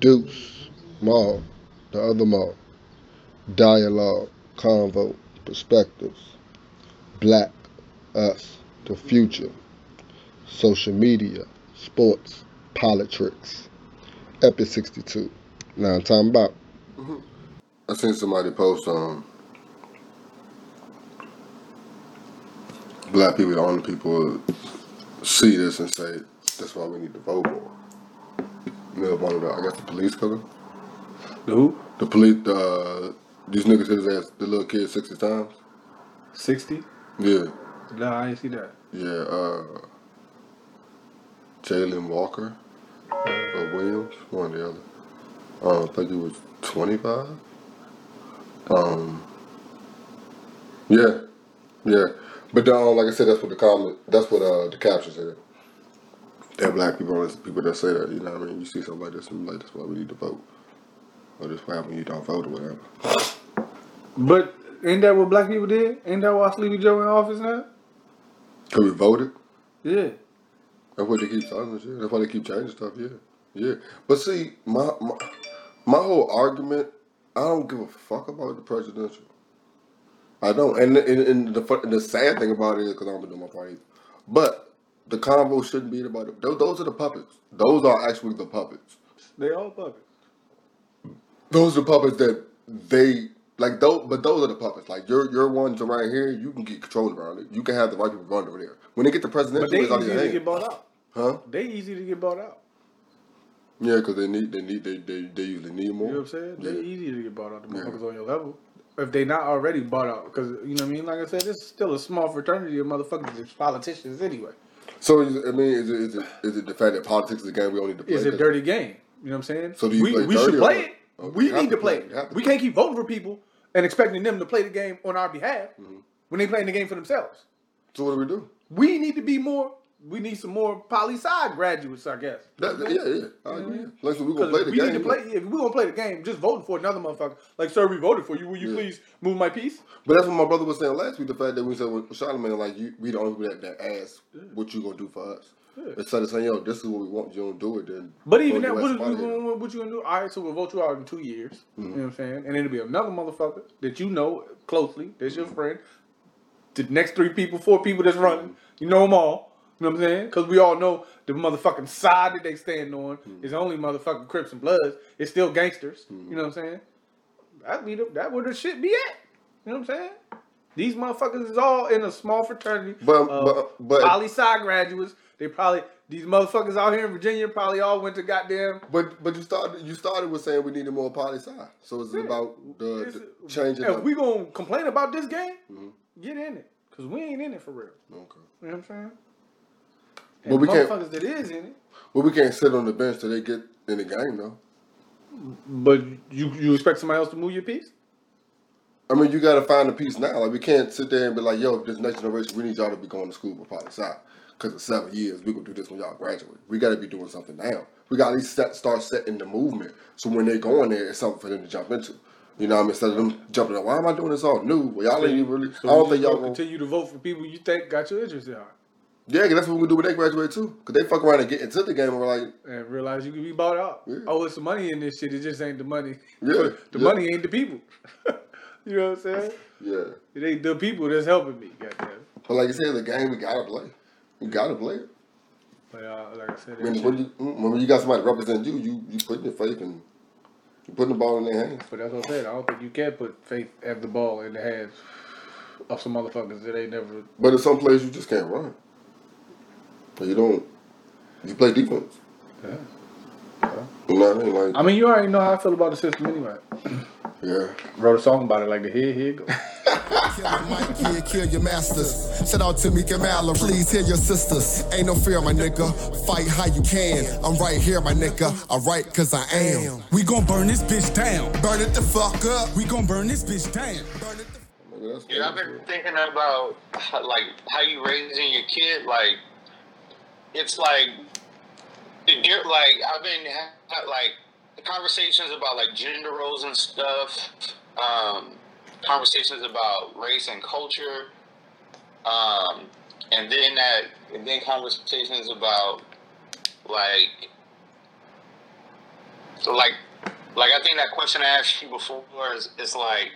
Deuce, Maul, the other Maul, dialogue, convo, perspectives, black, us, the future, social media, sports, politics, epic 62. Now I'm talking about. I seen somebody post black people, the only people see this and say, that's why we need to vote more. You know, I got the police color. The who? The police, these niggas hit his ass, the little kid, 60 times. 60? Yeah. Nah, I ain't see that. Yeah, Jalen Walker or Williams, one or the other. I think he was 25. Yeah. But like I said, that's what the caption said. That black people are people that say that, you know what I mean? You see something like this and like, that's why we need to vote. Or that's why when you don't vote or whatever. But ain't that what black people did? Ain't that why Sleepy Joe in office now? Because we voted? Yeah. That's what they keep talking about, yeah. That's why they keep changing stuff, yeah. Yeah. But see, my whole argument, I don't give a fuck about the presidential. I don't. And the sad thing about it is, because I don't do my part either. But the convo shouldn't be about it. Those are the puppets. Those are actually the puppets. They all puppets. Those are the puppets that they, like, those are the puppets. Like, your ones around here, you can get control around it. You can have the right people run over there. When they get the presidential, it's out of your hand. They easy to get bought out. Huh? They easy to get bought out. Yeah, because they usually need more. You know what I'm saying? Yeah. They easy to get bought out. The motherfuckers on your level. If they not already bought out, because, you know what I mean? Like I said, it's still a small fraternity of motherfuckers that's politicians anyway. So, I mean, is it the fact that politics is a game we all need to play? It's a dirty game. You know what I'm saying? So we should play it. Okay, we need to play it. We can't keep voting for people and expecting them to play the game on our behalf when they playing the game for themselves. So what do? We need to be more. We need some more poli-sci graduates, I guess. Yeah. I agree. Like, so we're going to play the game. If we're going to play the game, just voting for another motherfucker. Like, sir, we voted for you. Will you please move my piece? But that's what my brother was saying last week, the fact that we said with Charlamagne, like, we the only people that asked what you going to do for us. Yeah. Instead of saying, yo, this is what we want, you don't do it, then. But even that, what you going to do? All right, so we'll vote you out in 2 years. Mm-hmm. You know what I'm saying? And it'll be another motherfucker that you know closely, that's your friend. The next 4 people that's running, you know them all. You know what I'm saying? Because we all know the motherfucking side that they stand on is only motherfucking Crips and Bloods. It's still gangsters. You know what I'm saying? That where the shit be at. You know what I'm saying? These motherfuckers is all in a small fraternity. But poli-sci graduates. They probably these motherfuckers out here in Virginia probably all went to goddamn. But you started with saying we needed more poli-sci. So it's about the changing. If we gonna complain about this game, get in it. Cause we ain't in it for real. Okay. You know what I'm saying? And but motherfuckers that is in it. Well, we can't sit on the bench till they get in the game, though. But you expect somebody else to move your piece? I mean, you got to find a piece now. Like, we can't sit there and be like, yo, this next generation, we need y'all to be going to school for poli-sci. Because in 7 years, we're going to do this when y'all graduate. We got to be doing something now. We got to at least start setting the movement. So when they go in there, it's something for them to jump into. You know what I mean? Instead of them jumping up, why am I doing this all new? Well, y'all ain't really... So I don't think y'all going to continue to vote for people you think got your interest in. Yeah, because that's what we do when they graduate, too. Because they fuck around and get into the game and we're like... And realize you can be bought out. Yeah. Oh, it's the money in this shit. It just ain't the money. Yeah. The money ain't the people. You know what I'm saying? Yeah. It ain't the people that's helping me. Goddamn. But like you said, the game, we got to play. We got to play it. But like I said... When you got somebody representing you putting your faith in... You putting the ball in their hands. But that's what I'm saying. I don't think you can put faith at the ball in the hands of some motherfuckers that ain't never... But in some places, you just can't run. You play defense. Yeah. You know what I mean? Like, you already know how I feel about the system anyway. Yeah. Wrote a song about it, like the here go. Killer Mike, kid, kill your masters. Shout out to Meek and Mallory, please hear your sisters. Ain't no fear, my nigga. Fight how you can. I'm right here, my nigga. I'm right because I am. We gon' burn this bitch down. Burn it the fuck up. We gon' burn this bitch down. Burn it the fuck up. Yeah, I've been thinking about, like, how you raising your kid, like, it's like, I've been having, like, conversations about, like, gender roles and stuff, conversations about race and culture, and then conversations about, like, So like I think that question I asked you before is like,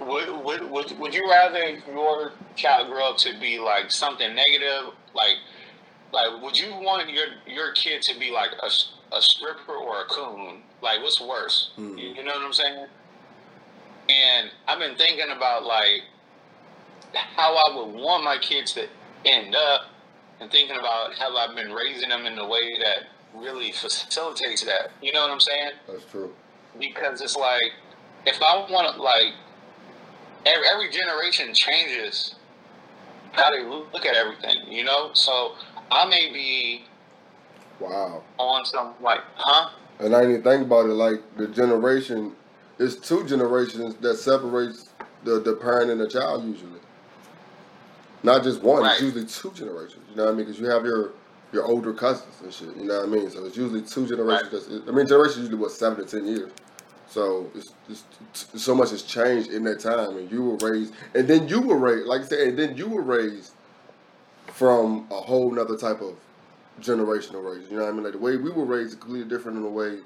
would you rather your child grow up to be like something negative, like would you want your kid to be like a stripper or a coon? Like, what's worse? Mm-hmm. You know what I'm saying? And I've been thinking about like how I would want my kids to end up, and thinking about how I've been raising them in a way that really facilitates that. You know what I'm saying? That's true. Because it's like, if I want to, like, every generation changes how they look at everything, you know? So I may be on some, like, And I didn't even think about it, like, the generation, it's two generations that separates the parent and the child usually. Not just one, right. It's usually two generations, you know what I mean? Because you have your older cousins and shit, you know what I mean? So it's usually two generations. Right. I mean, generations usually, 7 to 10 years? So it's so much has changed in that time, and you were raised, and then you were raised, like I said, and then you were raised from a whole nother type of generational raise, you know what I mean? Like, the way we were raised is completely different than the way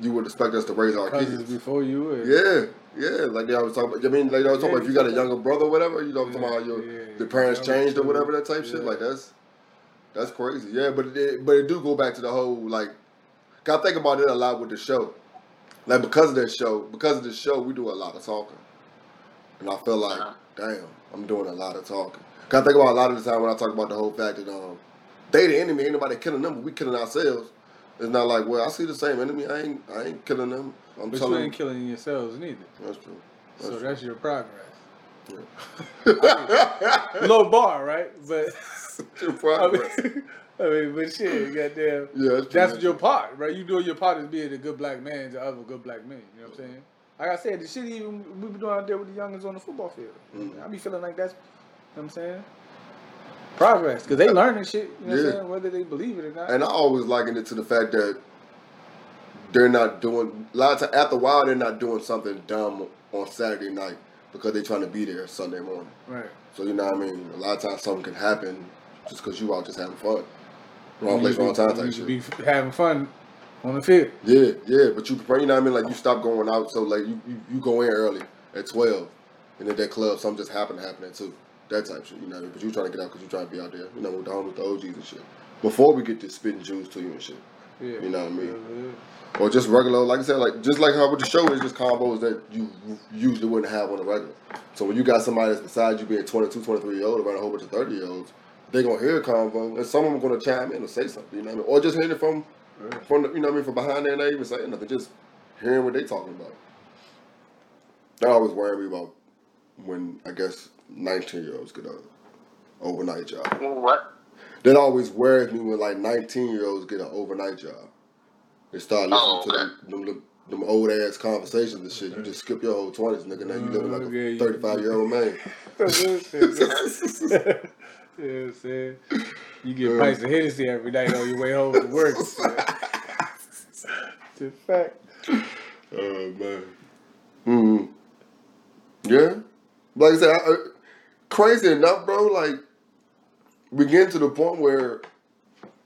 you would expect us to raise our cousins kids. Before you were. Yeah. Yeah, like they always talk about, I mean, like they always talk about if you got a younger brother or whatever, you know what I'm talking about, the parents changed or whatever, that type shit, like that's crazy. Yeah, but it do go back to the whole, like, I think about it a lot with the show. Like, because of this show, we do a lot of talking. And I feel like, damn, I'm doing a lot of talking. I think about a lot of the time when I talk about the whole fact that they the enemy, ain't nobody killing them, but we killing ourselves. It's not like, well, I see the same enemy, I ain't killing them. But you ain't killing yourselves neither. That's true. That's your progress. Yeah. I mean, low bar, right? But your progress. I mean, but shit, goddamn. Yeah, that's your part, right? You doing your part as being a good black man to other good black men. You know what I'm saying? Like I said, the shit even we be doing out there with the youngins on the football field. Mm-hmm. I be feeling like that's, you know what I'm saying, progress, because they learning shit. You know what I'm saying? Whether they believe it or not. And I always liken it to the fact that they're not doing a lot of time, after a while they're not doing something dumb on Saturday night because they're trying to be there Sunday morning. Right. So you know what I mean? A lot of times something can happen just because you out just having fun. Wrong place, wrong time type shit. You should be having fun on the field. Yeah, yeah. But you know what I mean? Like, you stop going out so late. You go in early at 12 and at that club something just happened to happen at 2. That type shit, you know what I mean? But you trying to get out because you trying to be out there, you know, with the homies, the OGs and shit. Before we get to spitting juice to you and shit. Yeah. You know what I mean? Yeah. Or just regular, like I said, like just like how with the show is, just combos that you usually wouldn't have on a regular. So when you got somebody that's beside you being 22, 23-year-old around a whole bunch of 30-year-olds, they're going to hear a convo, and some of them going to chime in or say something, you know what I mean? Or just hearing it from the, you know what I mean, from behind there and not even saying nothing, just hearing what they talking about. That always worried me about when, I guess, 19-year-olds get an overnight job. What? That always worries me when, like, 19-year-olds get an overnight job. They start listening to them old ass conversations and shit. You just skip your whole 20s, nigga. Now you living like a 35-year-old man. Yeah, man. You get pints of Hennessy every night on your way home to work. It's a fact. Oh man. Hmm. Yeah. Like I said, crazy enough, bro. Like, we get to the point where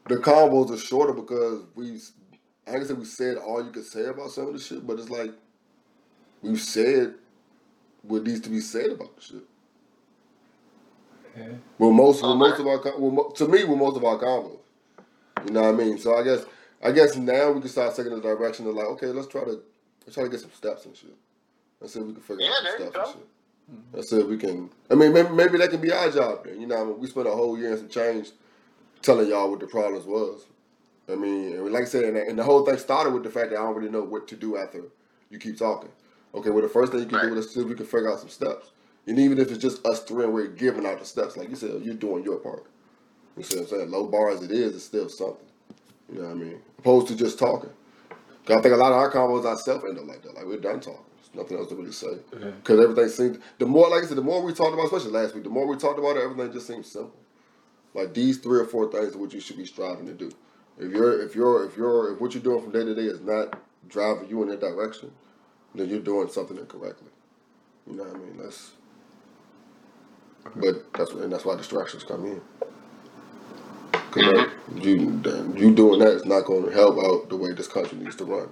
the combos are shorter because I guess we said all you could say about some of the shit, but it's like we've said what needs to be said about the shit. Yeah. Well, most of our combos, you know what I mean. So I guess now we can start taking the direction of like, okay, let's try to get some steps and shit. Let's see if we can figure out some stuff and shit. Mm-hmm. Let's see if we can. I mean, maybe that can be our job then. You know what I mean? We spent a whole year and some change telling y'all what the problems was. I mean, like I said, and the whole thing started with the fact that I don't really know what to do after you keep talking. Okay, well, the first thing you can do is see if we can figure out some steps. And even if it's just us three and we're giving out the steps, like you said, you're doing your part. You see what I'm saying? Low bar as it is, it's still something. You know what I mean? Opposed to just talking. Cause I think a lot of our combos ourselves end up like that. Like, we're done talking. There's nothing else to really say. Because everything seems, the more we talked about, especially last week, the more we talked about it, everything just seems simple. Like, these 3 or 4 things are what you should be striving to do. If what you're doing from day to day is not driving you in that direction, then you're doing something incorrectly. You know what I mean? That's why distractions come in. Cause like, you doing that is not going to help out the way this country needs to run.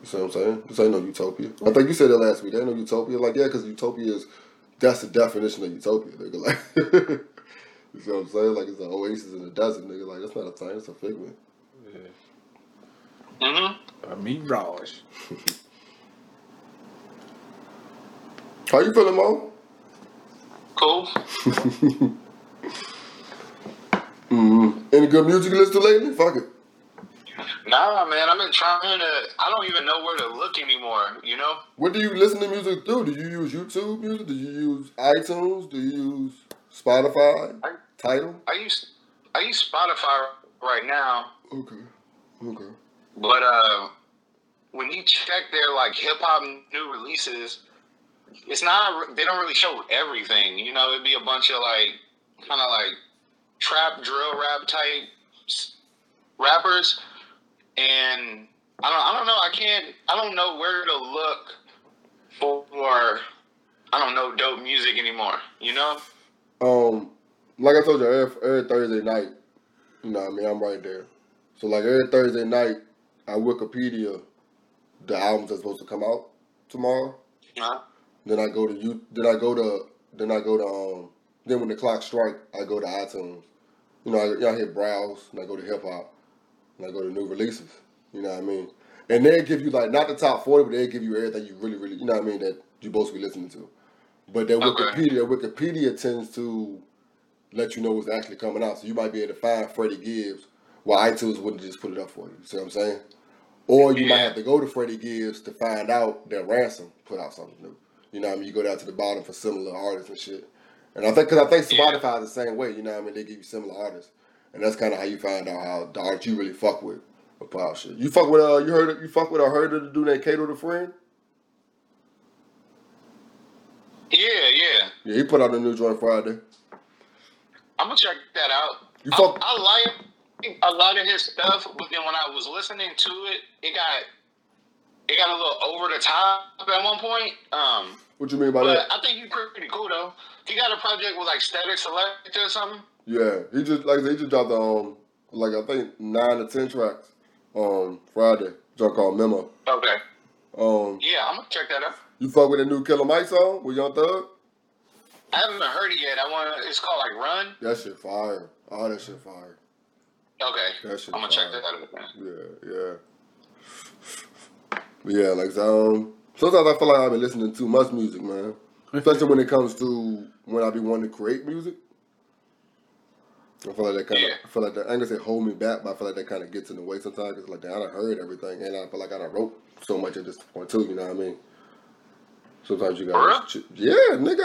You see what I'm saying? This ain't no utopia. I think you said that last week. There ain't no utopia. Like, yeah, because utopia is, that's the definition of utopia, nigga. Like, you see what I'm saying? Like, it's an oasis in the desert, nigga. Like, that's not a thing. It's a figment. Yeah. Mm-hmm. A mirage. How you feeling, Mo? Cool. Any good music you listen to lately? Fuck it. Nah, man, I've been trying to. I don't even know where to look anymore. You know. What do you listen to music through? Do you use YouTube music? Do you use iTunes? Do you use Spotify? Tidal? I use Spotify right now. Okay. But when you check their like hip hop new releases, it's not. They don't really show everything. You know, it'd be a bunch of like kind of like trap, drill, rap type rappers. And I don't know. I don't know where to look for, I don't know, dope music anymore, you know? Like I told you, every Thursday night, you know what I mean? I'm right there. So, like, every Thursday night, I Wikipedia the albums that's supposed to come out tomorrow. Uh-huh. Then when the clock strike, I go to iTunes. You know, I hit browse, and I go to hip hop. Like, go to new releases, you know what I mean? And they'll give you, like, not the top 40, but they'll give you everything you really, really, you know what I mean, that you're supposed to be listening to. But that Wikipedia tends to let you know what's actually coming out. So you might be able to find Freddie Gibbs, while iTunes wouldn't just put it up for you. You see what I'm saying? Or you might have to go to Freddie Gibbs to find out that Ransom put out something new. You know what I mean? You go down to the bottom for similar artists and shit. And I think Spotify is the same way, you know what I mean? They give you similar artists. And that's kind of how you find out how the art you really fuck with about shit. You fuck with I heard of the dude named Cato the Friend. Yeah. Yeah, he put out a new joint Friday. I'm gonna check that out. I like a lot of his stuff, but then when I was listening to it, it got a little over the top at one point. What you mean by that? I think he's pretty cool though. He got a project with like Static Selector or something. Yeah, he just, like I said, he just dropped, like I think 9 or 10 tracks on Friday. Joint called Memo. Okay. Yeah, I'm gonna check that out. You fuck with the new Killer Mike song with Young Thug? I haven't heard it yet. It's called like Run. That shit fire. Oh, that shit fire. Okay. That shit I'm gonna fire. Check that out. Yeah. But yeah, like, sometimes I feel like I've been listening to too much music, man. Especially when it comes to when I be wanting to create music. I feel like that kind of, I feel like that, I ain't gonna say hold me back, but I feel like that kind of gets in the way sometimes. Cause like, I done heard everything, and I feel like I done wrote so much at this point too. You know what I mean? Sometimes you got, I listen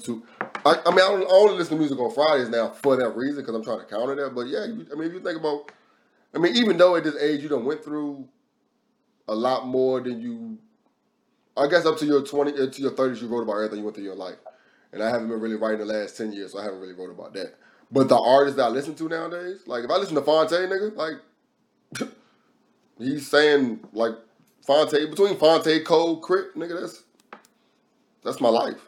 to. I only listen to music on Fridays now for that reason, because I'm trying to counter that. But yeah, I mean, if you think about, I mean, even though at this age you done went through a lot more than you, I guess up to your 20s, up to your 30s, you wrote about everything you went through in your life, and I haven't been really writing the last 10 years, so I haven't really wrote about that. But the artists that I listen to nowadays, like if I listen to Fonte, nigga, like he's saying like Fonte, Cole, Crip, nigga, that's my life.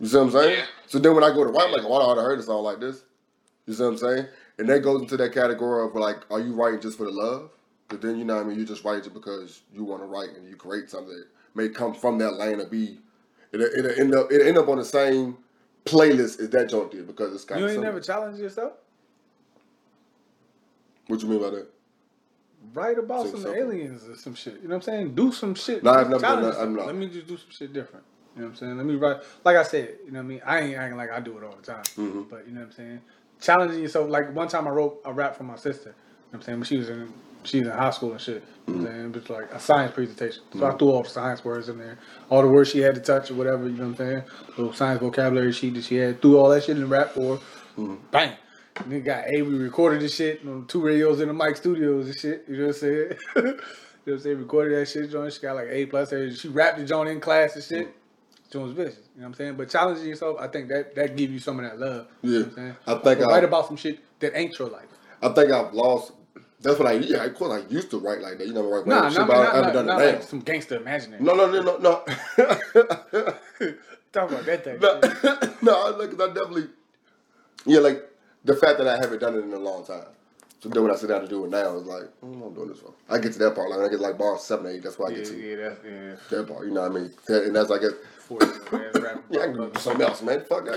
You see what I'm saying? Yeah. So then when I go to write, I'm like, why do I heard a song like this? You see what I'm saying? And that goes into that category of like, are you writing just for the love? But then, you know what I mean, you just write it because you want to write and you create something that may come from that lane or be, it'll end up on the same playlist is that joint did, because it's kind of. You ain't never challenged yourself? What you mean by that? Write about aliens or some shit. You know what I'm saying? Do some shit. No, I've never done that. I'm not. Let me just do some shit different. You know what I'm saying? Let me write. Like I said, you know what I mean? I ain't acting like I do it all the time. Mm-hmm. But you know what I'm saying? Challenging yourself. Like one time I wrote a rap for my sister. You know what I'm saying? When she was in high school and shit. You know what I'm saying? It was like a science presentation. So I threw all the science words in there. All the words she had to touch or whatever, you know what I'm saying? Little science vocabulary sheet that she had. Threw all that shit in rap for. Bang. And then got A, we recorded this shit on 2 radios in the mic studios and shit. You know what I'm saying? You know what I'm saying? Recorded that shit, John. She got like A+. She rapped it, John, in class and shit. Jones vicious. You know what I'm saying? But challenging yourself, I think that give you some of that love. Yeah. You know what I'm saying? Write about some shit that ain't your life. I think I've lost. That's what of course I used to write like that. You know, write shit about I haven't done it now. Some gangster imaginary. No. Talking about that thing. No, like I definitely, yeah, like the fact that I haven't done it in a long time. So then when I sit down to do it now, it's like, I'm doing this for. I get to that part. Like, I get like bars 7 or 8. That's why I get to that part. You know what I mean? And that's like it. Yeah, I can do something else, man. Fuck that.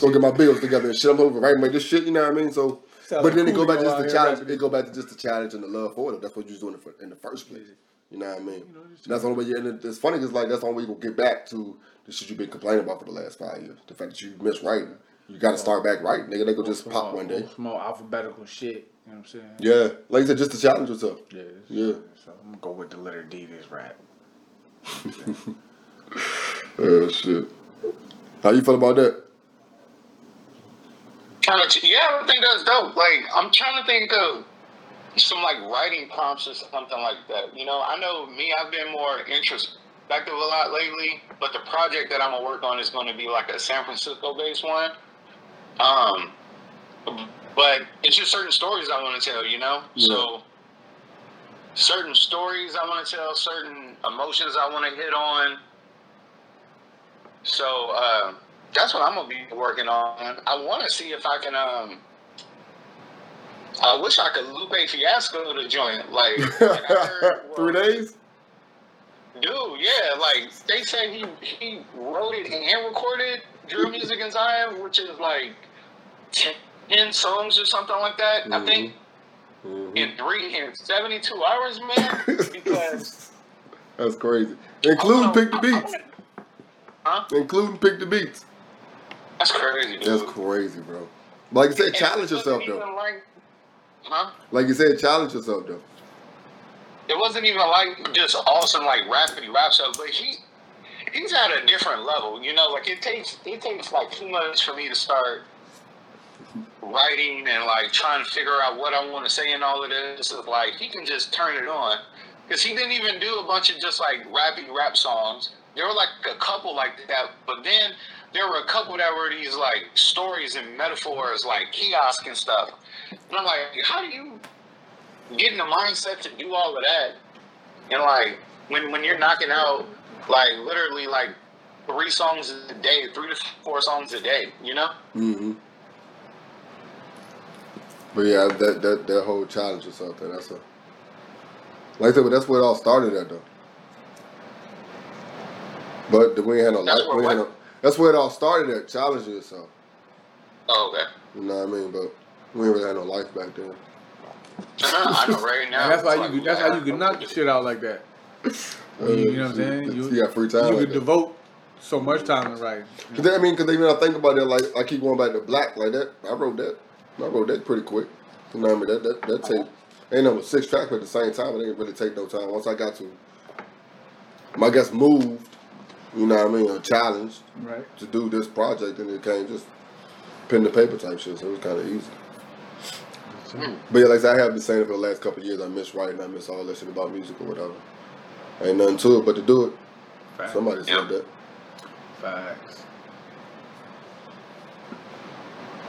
Go get my bills together and shit. I'm over right with this shit. You know what I mean? So, but then it go back to just the challenge. It go back to just the challenge and the love for it. That's what you're doing it for in the first place. You know what I mean? You know, that's the only way. And it's funny because like that's the only way you gonna get back to the shit you've been complaining about for the last 5 years. The fact that you missed writing. You gotta start back writing, nigga. They go just pop one day. Some more alphabetical shit. You know what I'm saying? Yeah, like you said, just to challenge yourself. Yeah. Yeah. So I'm gonna go with the letter D this rap. Oh shit. How you feel about that? I think that's dope. Like I'm trying to think of some like writing prompts or something like that. You know, I know me, I've been more introspective a lot lately, but the project that I'm gonna work on is gonna be like a San Francisco based one. But it's just certain stories I want to tell, you know? Yeah. So certain stories I want to tell, certain emotions I want to hit on. So that's what I'm going to be working on. I want to see if I can, I wish I could loop a Fiasco to join. Like, well, 3 days? Dude, yeah. Like, they say he wrote it and recorded Drill Music and Zion, which is like 10 songs or something like that. Mm-hmm. I think in 72 hours, man. Because that's crazy. Including Pick the Beats. Including Pick the Beats. That's crazy, dude. That's crazy, bro. Like you said, challenge yourself, though. Like you said, challenge yourself, though. It wasn't even like just awesome, like rapidly rap stuff, but he's at a different level, you know. Like it takes like 2 months for me to start writing and like trying to figure out what I want to say and all of this. Is like he can just turn it on, because he didn't even do a bunch of just like rappy rap songs. There were like a couple like that, but then there were a couple that were these like stories and metaphors, like kiosk and stuff. And I'm like, how do you get in the mindset to do all of that? And like when you're knocking out like literally like 3 to 4 songs a day, you know? Mm-hmm. But yeah, that whole challenge or something, that's like I said, but that's where it all started at, though. But we ain't had no life. That's where it all started at, challenging yourself. Oh, okay. You know what I mean? But we ain't really had no life back then. I know, right now. That's why you can knock the shit out like that. You know what I'm saying? You got free time. You like can devote so much time to writing. Because even I think about it, like I keep going back to Black like that. I wrote that pretty quick. You know what I mean? That take ain't no 6 track, but at the same time, it didn't really take no time. Once I got to, I guess, moved, you know what I mean, or challenged to do this project, and it came just pen to paper type shit, so it was kind of easy. But yeah, like I have been saying for the last couple of years, I miss writing, I miss all that shit about music or whatever. Ain't nothing to it but to do it. Facts. Somebody said that. Facts.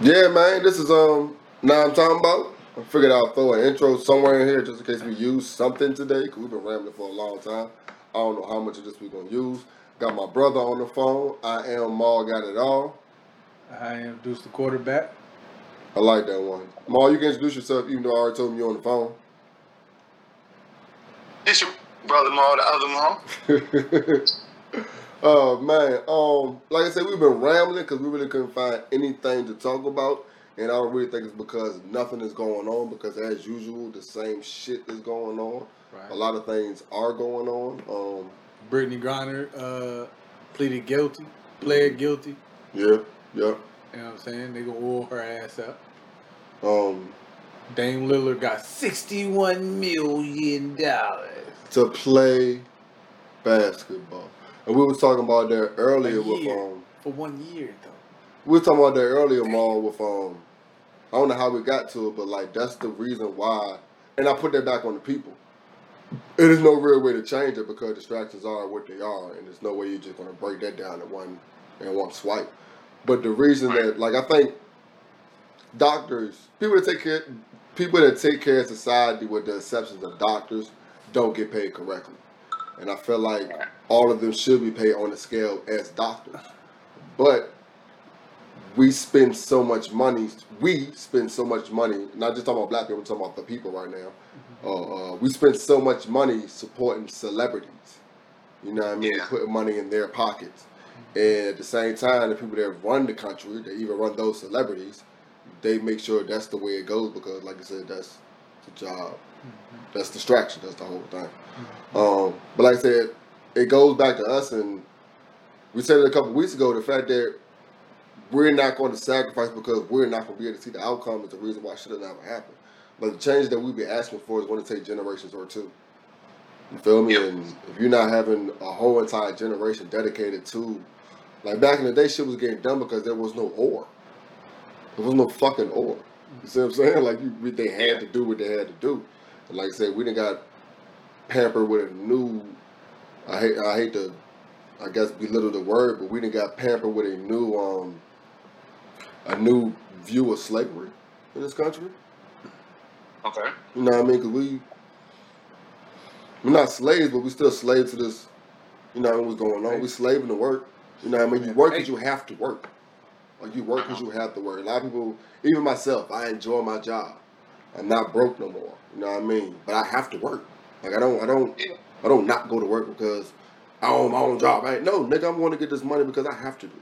Yeah, man, this is Now I'm Talking About. I figured I'll throw an intro somewhere in here just in case we use something today, because we've been rambling for a long time. I don't know how much of this we're going to use. Got my brother on the phone. I am Maul Got It All. I am Deuce the Quarterback. I like that one. Maul, you can introduce yourself, even though I already told me you're on the phone. It's your brother Maul, the other Maul. Oh, man. Like I said, we've been rambling because we really couldn't find anything to talk about. And I really think it's because nothing is going on, because as usual, the same shit is going on. Right. A lot of things are going on. Brittany Griner pled guilty. Yeah, yeah. You know what I'm saying? They gonna roll her ass up. Dame Lillard got $61 million to play basketball, and we were talking about that earlier for 1 year though. We were talking about that earlier, Maul, with I don't know how we got to it, but like that's the reason why, and I put that back on the people. It is no real way to change it because distractions are what they are, and there's no way you're just going to break that down in one swipe. But the reason that, like, I think doctors, people that take care of society with the exceptions of doctors, don't get paid correctly. And I feel like all of them should be paid on the scale as doctors. But we spend so much money. We spend so much money. Not just talking about black people. We're talking about the people right now. We spend so much money supporting celebrities. You know what I mean? Yeah. Putting money in their pockets. And at the same time, the people that run the country, that even run those celebrities, they make sure that's the way it goes because, like I said, that's the job. That's distraction. That's the whole thing. But like I said, it goes back to us, and we said it a couple weeks ago, the fact that we're not going to sacrifice because we're not going to be able to see the outcome is the reason why it should have never happened. But the change that we've been asking for is going to take generations or two. You feel me? Yep. And if you're not having a whole entire generation dedicated to, like back in the day, shit was getting done because there was no ore. There was no fucking ore. You see what I'm saying? Like they had to do what they had to do. And like I said, we done got pampered with a new, I hate to, I guess, belittle the word, but we done got pampered with a new view of slavery in this country. Okay. You know what I mean? Because we're not slaves, but we still slaves to this, you know what's going on. We're slaving to work. You know what I mean? You work because you have to work. Or you work because you have to work. A lot of people, even myself, I enjoy my job. I'm not broke no more. You know what I mean? But I have to work. Like I don't not go to work because I own my own job. Right? No, nigga, I'm going to get this money because I have to do.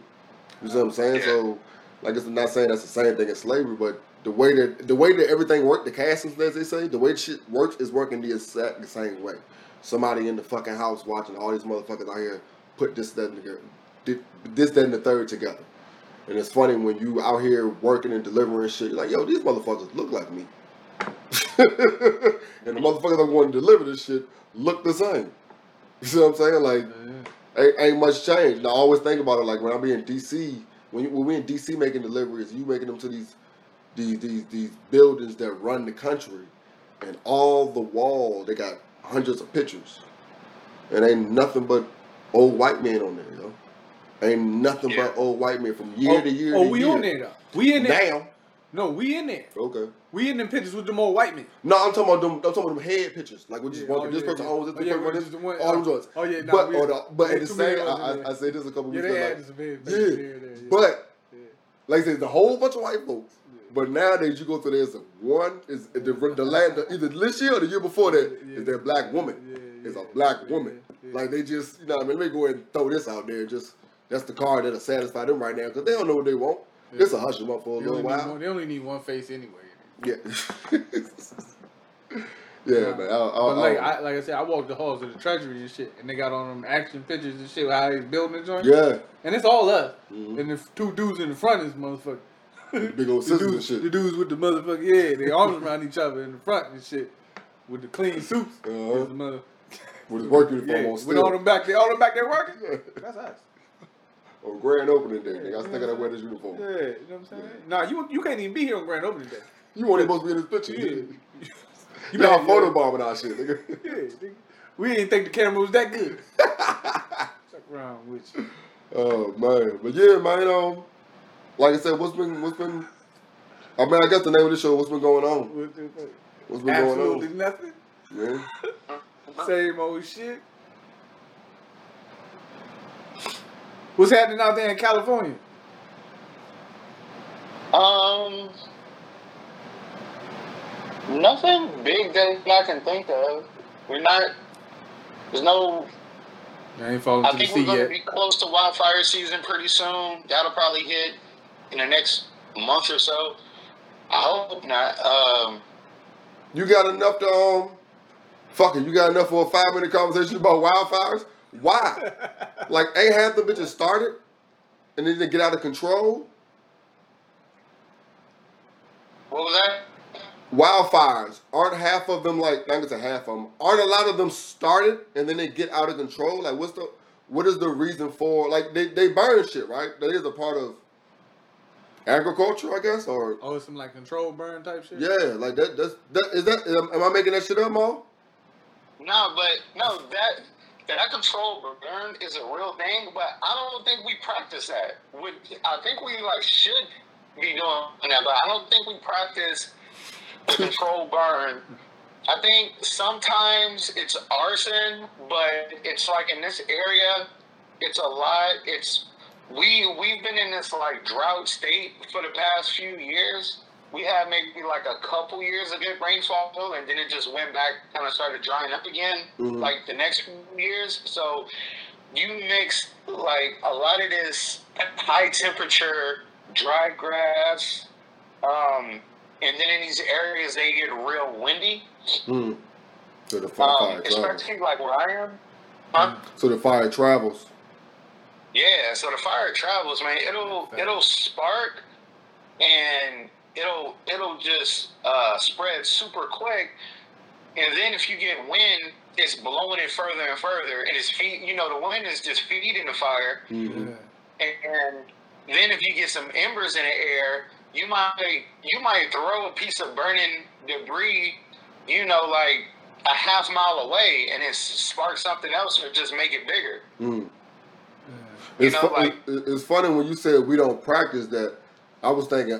You see what I'm saying? So, like, I'm not saying that's the same thing as slavery, but the way that everything worked, the castles, as they say, the way shit works is working the exact same way. Somebody in the fucking house watching all these motherfuckers out here put this, that, and together, this, that, and the third together. And it's funny when you out here working and delivering shit, you're like, yo, these motherfuckers look like me. And the motherfuckers that want to deliver this shit look the same. You see what I'm saying? Like, ain't much change. And I always think about it, like, when I be in D.C., when we in D.C. making deliveries, you making them to these buildings that run the country, and all the wall, they got hundreds of pictures. And ain't nothing but old white men on there, yo. Ain't nothing but old white men from year to year. Oh, we on there, though. We in there. Now. No, we in there. Okay. We in them pictures with them old white men. No, I'm talking about them head pictures. Like, we just want this person owns this person owns all them joints. Oh, yeah. Nah, but at the same, I said this a couple weeks ago. Yeah, they had this. But, like I said, it's a whole bunch of white folks. But nowadays, you go through there's one, is either this year or the year before that, is their black woman. It's a black woman. Like, they just, you know what I mean? They go ahead and throw this out there. Just, that's the card that'll satisfy them right now because they don't know what they want. Yeah. It's a hush them up for a little while. They only need one face anyway. Yeah. Yeah, man. Like I said, I walked the halls of the Treasury and shit, and they got on them action pictures and shit with how they building the joint. Yeah. And it's all us. Mm-hmm. And the two dudes in the front is motherfucker. The big old sisters and shit. The dudes with the motherfucker, they arms around each other in the front and shit with the clean suits. With the work uniform on still. With all them back there working. Yeah. That's us. On grand opening day, nigga. I was thinking I wear this uniform. Yeah, you know what I'm saying? Yeah. Nah, you can't even be here on grand opening day. You weren't even supposed to be in this picture, nigga. You been photobombing our shit, nigga. Yeah, nigga. We didn't think the camera was that good. Fuck around with you. Oh, man. But yeah, man, like I said, what's been, I mean, I guess the name of the show, what's been going on? What's been absolutely going on? Absolutely nothing. Yeah. Same old shit. What's happening out there in California? Nothing big that I can think of. We're not. There's no. I ain't falling to the sea yet. I think we're going to be close to wildfire season pretty soon. That'll probably hit in the next month or so. I hope not. You got enough to you got enough for a 5-minute conversation about wildfires? Why? Like, ain't half the bitches started and then they get out of control? What was that? Wildfires. Aren't half of them, like, I think it's a half of them. Aren't a lot of them started and then they get out of control? Like, what is the reason for, like, they burn shit, right? That is a part of agriculture, I guess, or... Oh, it's some, like, control burn type shit? Yeah, like, am I making that shit up, Mo? No, that control burn is a real thing, but I don't think we practice that. I think we should be doing that, but I don't think we practice the control burn. I think sometimes it's arson, but it's like in this area, it's a lot. It's We've been in this like drought state for the past few years. We had maybe like a couple years of good rainfall, and then it just went back, kind of started drying up again, mm-hmm. like the next few years. So you mix like a lot of this high temperature, dry grass, and then in these areas they get real windy. Mm. So the fire travels. Especially like where I am. Huh? So the fire travels. Yeah, so the fire travels, man. It'll spark and it'll just spread super quick, and then if you get wind, it's blowing it further and further, and it's the wind is just feeding the fire. Mm-hmm. And then if you get some embers in the air, you might throw a piece of burning debris, like a half mile away, and it sparks something else or just make it bigger. Mm. It's funny when you said we don't practice that. I was thinking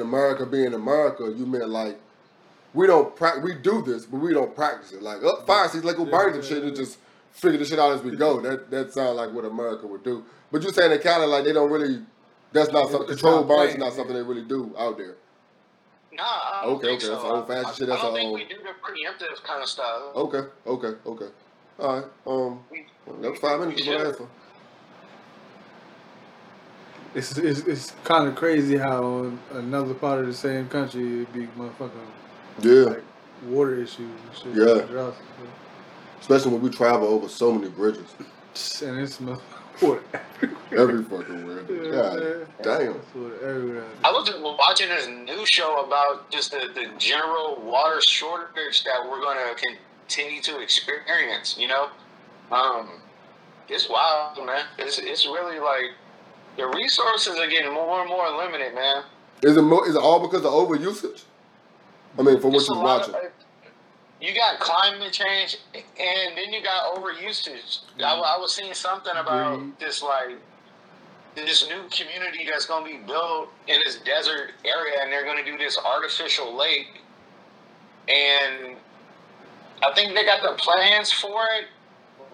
America being America. You meant like we don't we do this, but we don't practice it. Like fire season, like go burn some shit and just figure the shit out as we go. That sounds like what America would do. But you're saying it kind of like they don't really. That's not something controlled burns. Is not something they really do out there. Nah. I don't think so. That's old fashioned shit. That's I don't think we do the preemptive kind of stuff. Okay. All right. That was 5 minutes. It's kind of crazy how another part of the same country it'd be motherfucking like water issues and shit. Yeah. Especially when we travel over so many bridges. And it's water every fucking word. God damn. I was watching this new show about just the general water shortage that we're going to continue to experience, It's wild, man. It's really like... The resources are getting more and more limited, man. Is it all because of overusage? I mean, for what you're watching. You got climate change, and then you got overusage. I was seeing something about this new community that's going to be built in this desert area, and they're going to do this artificial lake. And I think they got the plans for it,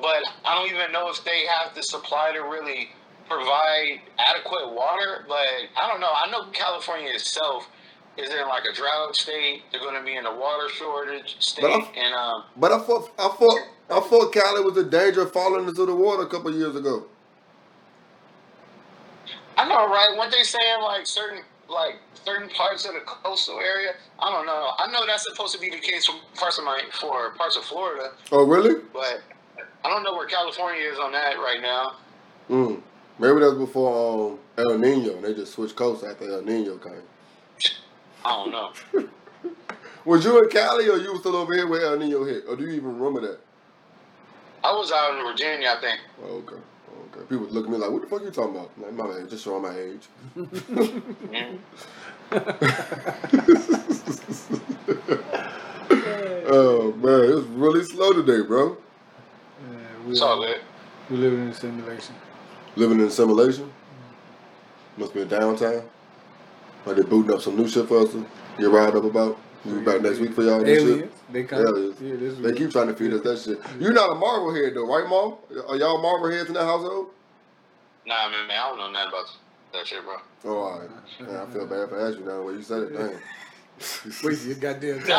but I don't even know if they have the supply to really... provide adequate water, but I don't know. I know California itself is in like a drought state. They're going to be in a water shortage state. But I thought Cali was in danger of falling into the water a couple of years ago. I know, right? What they saying, certain parts of the coastal area. I don't know. I know that's supposed to be the case for parts of Florida. Oh, really? But I don't know where California is on that right now. Hmm. Maybe that was before El Nino, and they just switched coasts after El Nino came. I don't know. Was you in Cali, or you were still over here where El Nino hit? Or do you even remember that? I was out in Virginia, I think. Okay. People look at me like, what the fuck are you talking about? I'm like, my man, just showing my age. Oh, man, it's really slow today, bro. It's all good. We're living in a simulation. Living in assimilation? Must be a downtime. Like they're booting up some new shit for us to get riled up about. We back next week for y'all. Aliens. They come. Aliens. Yeah, they keep trying to feed us that shit. Yeah. You're not a Marvel head though, right, Mom? Are y'all Marvel heads in that household? Nah, man, I don't know nothing about that shit, bro. Oh, all right. Man, I feel bad for asking you now the way you said it. Dang. Wait, you goddamn time.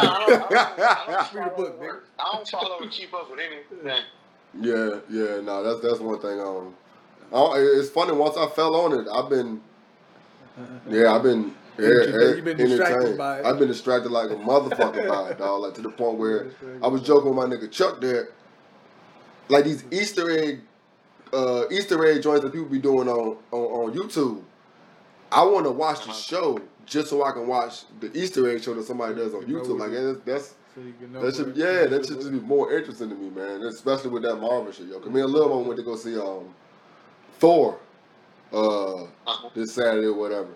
I don't follow and keep up with anything. Yeah, that's one thing. It's funny. Once I fell on it, I've been entertained. I've been distracted like a motherfucker by it, dog. Like to the point where I was joking with my nigga Chuck there. Like these Easter egg joints that people be doing on YouTube. I want to watch the show just so I can watch the Easter egg show that somebody does on YouTube. Like that's. So that should just be more interesting to me, man. Especially with that Marvel shit, yo. Cause me and Lil Mom went to go see Thor this Saturday or whatever.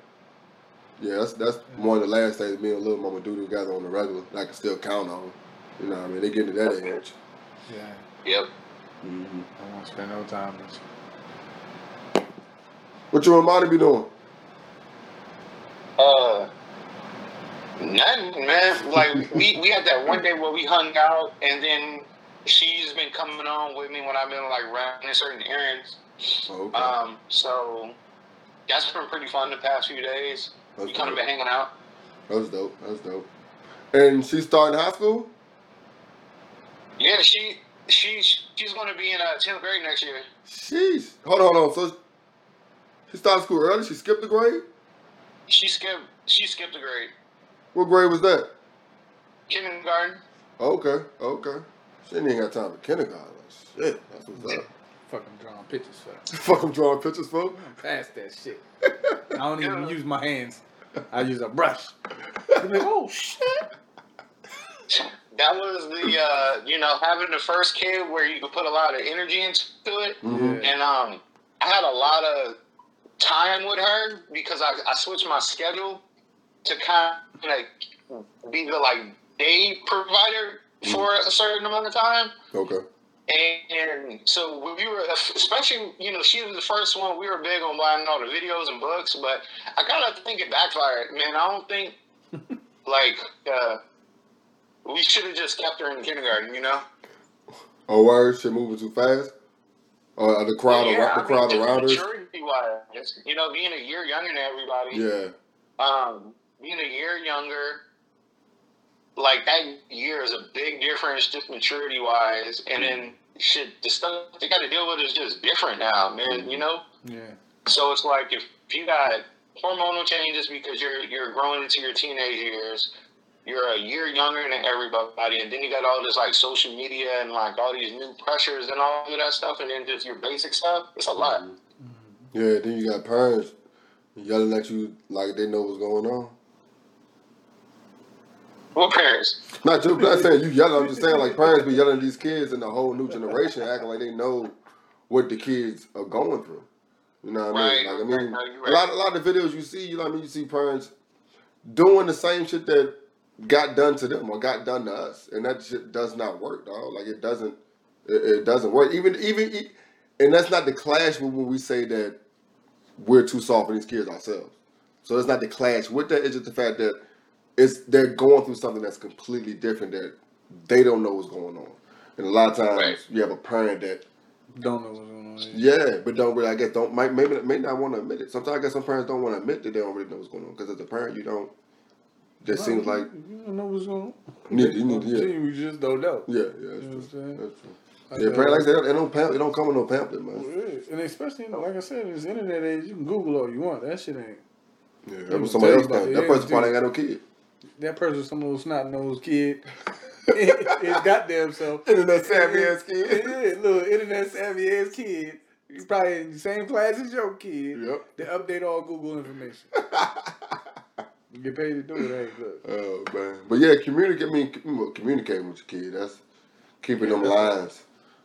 Yeah, that's one of the last things me and Lil Mama do together on the regular. I can still count on. You know what I mean? They get to that age. Yeah. Yep. Mm-hmm. I won't spend no time with you. What you and Marty be doing? Nothing, man. Like we had that one day where we hung out, and then she's been coming on with me when I've been like running certain errands. Oh, okay. So that's been pretty fun the past few days. We kind of been hanging out. That's dope. That's dope. And she's starting high school? Yeah, she's going to be in 10th grade next year. Sheesh. Hold on. So she started school early? She skipped a grade? She skipped a grade. What grade was that? Kindergarten. Okay. She didn't even got time for kindergarten. Shit, that's what's up. Fuck, I'm drawing pictures for. Fuck, I'm drawing pictures for? Pass that shit. I don't even use my hands. I use a brush. I'm like, oh, shit. That was the, having the first kid where you could put a lot of energy into it. Mm-hmm. And I had a lot of time with her because I switched my schedule to kind of be the day provider for a certain amount of time. Okay. And so we were, especially, she was the first one. We were big on buying all the videos and books, but I kind of think it backfired. Man, I don't think, we should have just kept her in kindergarten, Oh, word? She moving too fast? Or the crowd around her? Maturity-wise, being a year younger than everybody. Yeah. Being a year younger, that year is a big difference just maturity-wise. And then the stuff they got to deal with is just different now, man, Yeah. So it's if you got hormonal changes because you're growing into your teenage years, you're a year younger than everybody, and then you got all this social media and all these new pressures and all of that stuff, and then just your basic stuff. It's a lot. Mm-hmm. Yeah, then you got parents yelling at you they know what's going on. What parents? Not saying you yelling. I'm just saying parents be yelling at these kids and the whole new generation acting like they know what the kids are going through. You know what I mean? A lot of videos you see, you see parents doing the same shit that got done to them or got done to us, and that shit does not work, dog. It doesn't work. Even, and that's not the clash when we say that we're too soft for these kids ourselves. So it's not the clash with that. It's just the fact that they're going through something that's completely different that they don't know what's going on. And a lot of times you have a parent that don't know what's going on. Yeah, but don't really. I guess may not want to admit it. Sometimes I guess some parents don't want to admit that they don't really know what's going on because as a parent you don't. That seems like you don't know what's going on. Yeah, you just don't know. Yeah, that's true. That's true. Yeah, like I said, they don't come with no pamphlet, man. It is. And especially, like I said, in this internet age, you can Google all you want. That shit ain't. Yeah, that was somebody else. That person probably ain't got no kid. That person's some little snot-nosed kid. His goddamn self. Internet savvy ass kid. Yeah, little internet savvy ass kid. He's probably in the same class as your kid. Yep. They update all Google information. You get paid to do it, ain't good. Oh, man. But yeah, communicate with your kid. That's keeping them lines.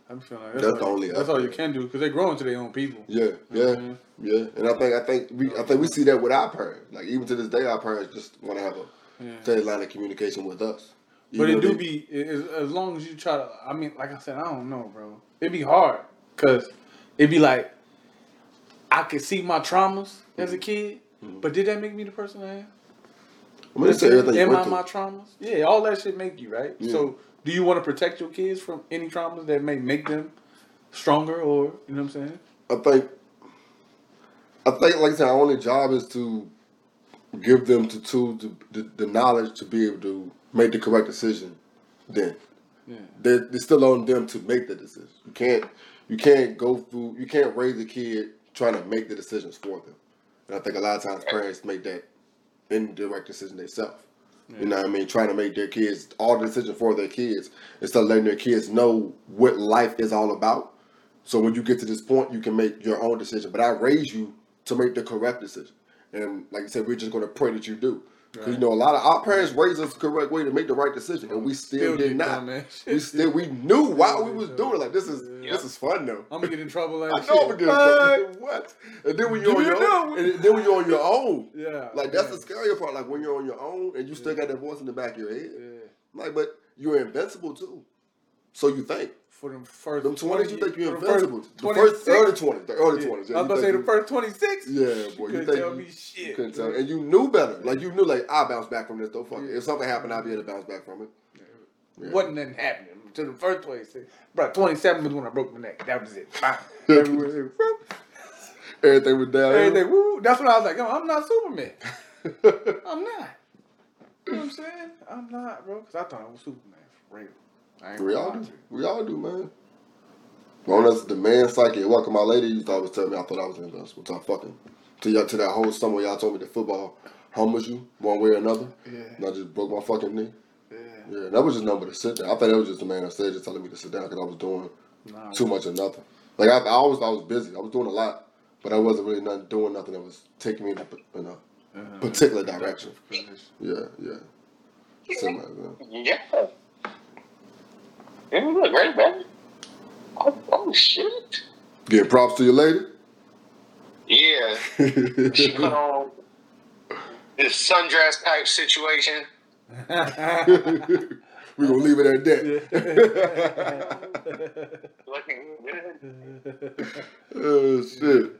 I'm feeling like that's the only. That's all you can do because they're growing to their own people. Yeah, yeah. And I think we see that with our parents. Even to this day, our parents just want to have a steady line of communication with us. As long as you try to. I mean, like I said, I don't know, bro. It'd be hard because it'd be I could see my traumas as a kid, but did that make me the person I am? Am I my traumas? Yeah, all that shit make you, right? Yeah. So, do you want to protect your kids from any traumas that may make them stronger or, you know what I'm saying? I think, like I said, our only job is to give them the tools, the knowledge to be able to make the correct decision then. Yeah. They're still on them to make the decision. You can't raise a kid trying to make the decisions for them. And I think a lot of times parents make that indirect decision themselves. Yeah. You know what I mean? Trying to make their kids all the decision for their kids instead of letting their kids know what life is all about. So when you get to this point, you can make your own decision. But I raise you to make the correct decision. And like I said, we're just going to pray that you do. Because, a lot of our parents raised us the correct way to make the right decision. And we still did not. We knew why we was doing it. This is fun, though. I'm going to get in trouble like shit. I know I'm going to get in trouble. What? And then when you're on your own. Yeah. That's the scarier part. When you're on your own and you still got that voice in the back of your head. Yeah. But you're invincible, too. So you think. For them first 20s, you think you're invincible. The early 20s. Yeah, I was about to say the first 26. Yeah, boy. You couldn't tell me shit. You couldn't tell. And you knew better. You knew, I'll bounce back from this, though. Fuck it. If something happened, I'll be able to bounce back from it. Yeah. Wasn't nothing happening. to the first place. Bro, 27 was when I broke my neck. That was it. Everything was down. Everything, woo. That's when I was like, yo, I'm not Superman. I'm not. You know what I'm saying? I'm not, bro. Because I thought I was Superman for real. We all do, man. Well, that's the man psyche. Welcome, my lady. You thought was telling me I thought I was in love. Without fucking. To that whole summer, y'all told me that football humbles you one way or another. Yeah. And I just broke my fucking knee. Yeah. Yeah. That was just nothing but a sit down. I thought that was just the man on stage just telling me to sit down because I was doing too much of nothing. Like I was busy. I was doing a lot, but I wasn't really doing nothing that was taking me in a particular direction. Yeah. Similar, yeah. Yeah, you look great, brother. Oh, shit. Give props to your lady? Yeah. She put on this sundress type situation. We're going to leave it at that. Looking good. Oh, shit.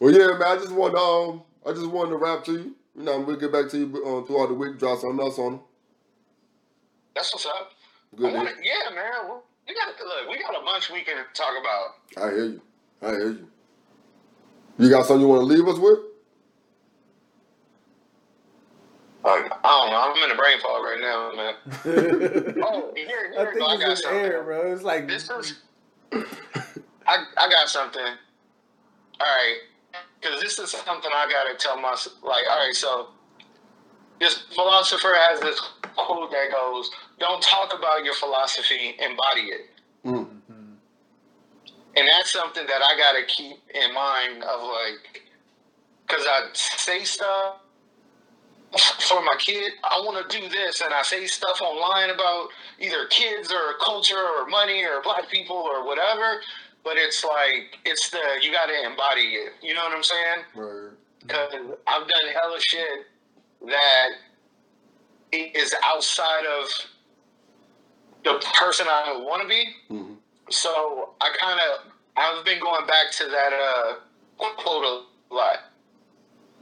Well, yeah, man, I just wanted to rap to you. You know, we'll get back to you throughout the week, drop something else on them. That's what's up. Good. Yeah, man. Well, we got a bunch we can talk about. I hear you. You got something you want to leave us with? I don't know. I'm in a brain fog right now, man. I got something. Air, bro. It's like this is. I got something. All right, because this is something I gotta tell myself. Like, all right, so this philosopher has this quote that goes, "Don't talk about your philosophy, embody it." Mm-hmm. And that's something that I gotta keep in mind of, like, because I say stuff for my kid, I want to do this, and I say stuff online about either kids or culture or money or black people or whatever, but it's like, you gotta embody it. You know what I'm saying? Right. Because I've done hella shit that is outside of the person I want to be. Mm-hmm. So I've been going back to that quote a lot.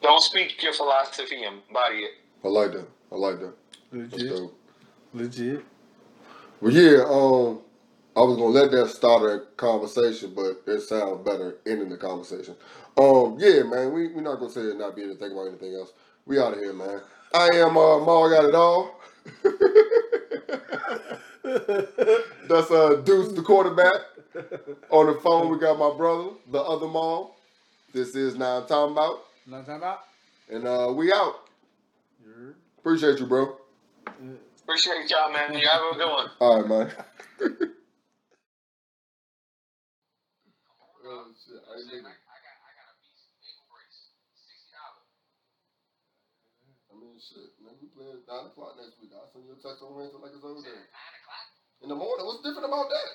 Don't speak your philosophy, embody it. I like that. Legit. Well, yeah, I was going to let that start a conversation, but it sounds better ending the conversation. Yeah, man, we're not going to say it not be able to think about anything else. We out of here, man. I am Ma Got It All. That's Deuce, the quarterback. On the phone, we got my brother, the other Ma. This is Now I'm Talking About. And we out. Yeah. Appreciate you, bro. Yeah. Appreciate y'all, man. You have a good one. All right, man. Oh, shit. Shit, man, we play at 9 o'clock next week. I'll send you a text on Wednesday like it's over there. 9 o'clock? In the morning? What's different about that?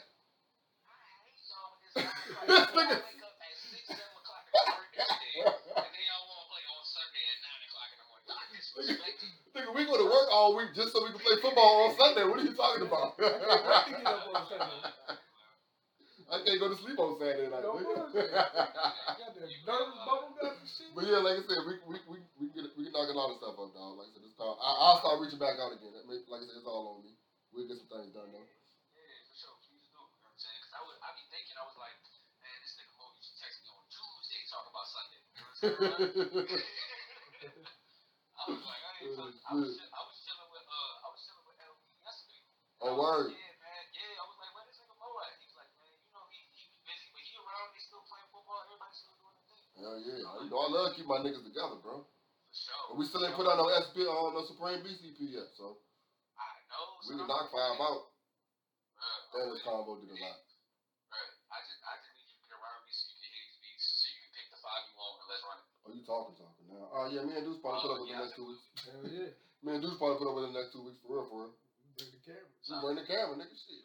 I hate y'all with this. I wake up at 6, 7 o'clock at work every day, and then y'all want to play on Sunday at 9 o'clock in the morning. Y'all disrespecting. Nigga, we go to work all week just so we can play football on Sunday. What are you talking about? I can't go to sleep on Saturday night. But yeah, like I said, we can knock a lot of stuff up, dog. Like I said, I'll start reaching back out again. Like I said, it's all on me. We'll get some things done, though. Yeah, for sure. Please do. You know what I'm saying? Because I be thinking, I was like, man, this nigga Mo used to text me on Tuesday talking about Sunday. You know what I'm saying? I was like, I ain't talking. I was chilling with El Nino yesterday. Oh, word. Yeah, man. Yeah, I was like, where this nigga Mo at? He was like, man, you know, he was busy, but he around, they still playing football, everybody's still doing their thing. Hell yeah. You know, I love keeping my niggas together, bro. Sure. We still ain't put out no SP on no Supreme BCP yet, so I know. We can knock 5 out. That was combo did a lot. Right. I just need you to get around me so you can hit these beats, so you can pick the 5 you want and let's run it. Oh, you talking now? Oh yeah, me and Deuce probably put up with the next 2 weeks. Hell yeah. Me and Deuce probably put up with the next 2 weeks for real. Bring the camera, nigga. Shit.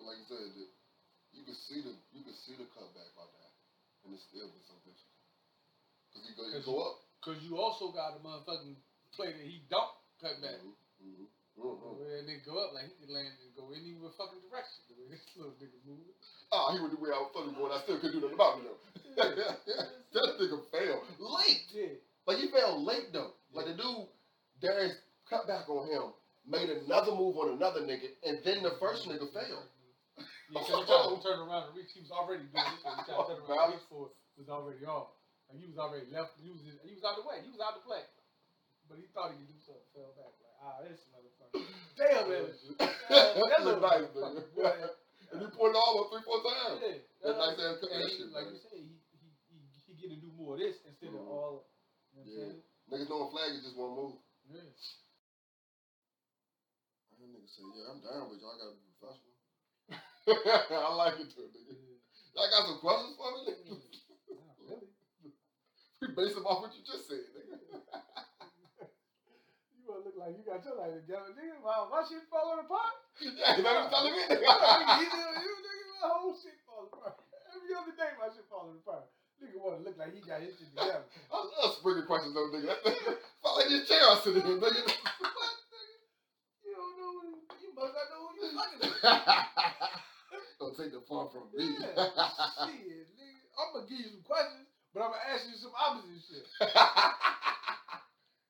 But like you said, dude, you can see the cutback by that, and it's still been so good. Because you also got a motherfucking play that he don't cut back. And then go up, like he can land and go any fucking direction. The way this little nigga moving. Oh, he went the way I was fucking going. I still couldn't do nothing about it, though. Yeah. That nigga failed. Late. Yeah. Like, he failed late, though. Yeah. Like, the dude, Darius cut back on him made another move on another nigga, and then the first nigga failed. Yeah, so trying to turn around and reach. He was already doing this, and he tried to turn around and reach for it. Was already off. Like, he was already left. He was out of the way. He was out of the play. But he thought he could do something, fell back. Like, ah, this motherfucker. Damn, man. That's a nice motherfucker. And he pulled it all up 3-4 times. Yeah. That's nice ass connection. Like you said, he get to do more of this instead of all. You know what I'm saying? Niggas doing flag is just one move. Yeah. I hear niggas say, yeah, I'm down with y'all. I gotta be professional. I like it too, nigga. Y'all got some questions for me, nigga? Not really. We based them off what you just said, nigga. You wanna look like you got your life together, nigga? My shit falling apart? Yeah, you know what I'm telling me? You, nigga, my whole shit falling apart. Every other day, my shit falling apart. Nigga wanna look like he got his shit together. I love springing questions though, nigga. Fall in your chair, I sit in here, nigga. What, nigga? You don't know who you must not know who you fucking with. Don't take the fun from me. Yeah, shit, nigga. I'm gonna give you some questions, but I'm gonna ask you some opposite shit.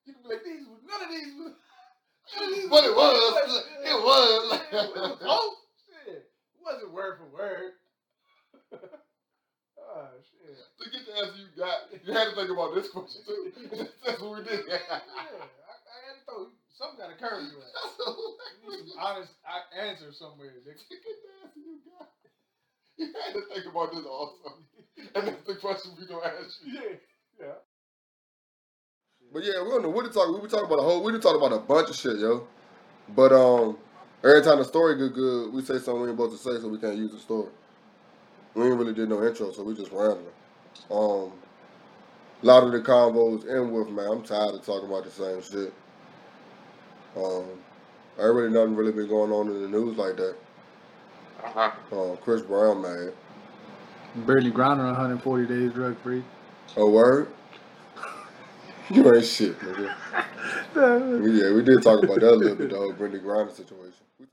You can be like, these was none of these was. But it was. It was. It was close. Shit. It wasn't word for word. Oh, shit. To get the answer you got, you had to think about this question, too. That's what we did. I had to throw something got to curve you at. You need some honest answer somewhere, nigga. To get the answer you got, you had to think about this also. And that's the question we gonna ask you. Yeah. But yeah, we don't know what to talk. We were talking about a bunch of shit, yo. But every time the story get good, we say something we ain't supposed to say, so we can't use the story. We ain't really did no intro, so we just rambling. A lot of the convos end with, man, I'm tired of talking about the same shit. Nothing really been going on in the news like that. Chris Brown mad. Brittany Griner 140 days drug free. A word? You ain't shit, nigga. Yeah, we did talk about that a little bit, the whole Brittany Griner situation.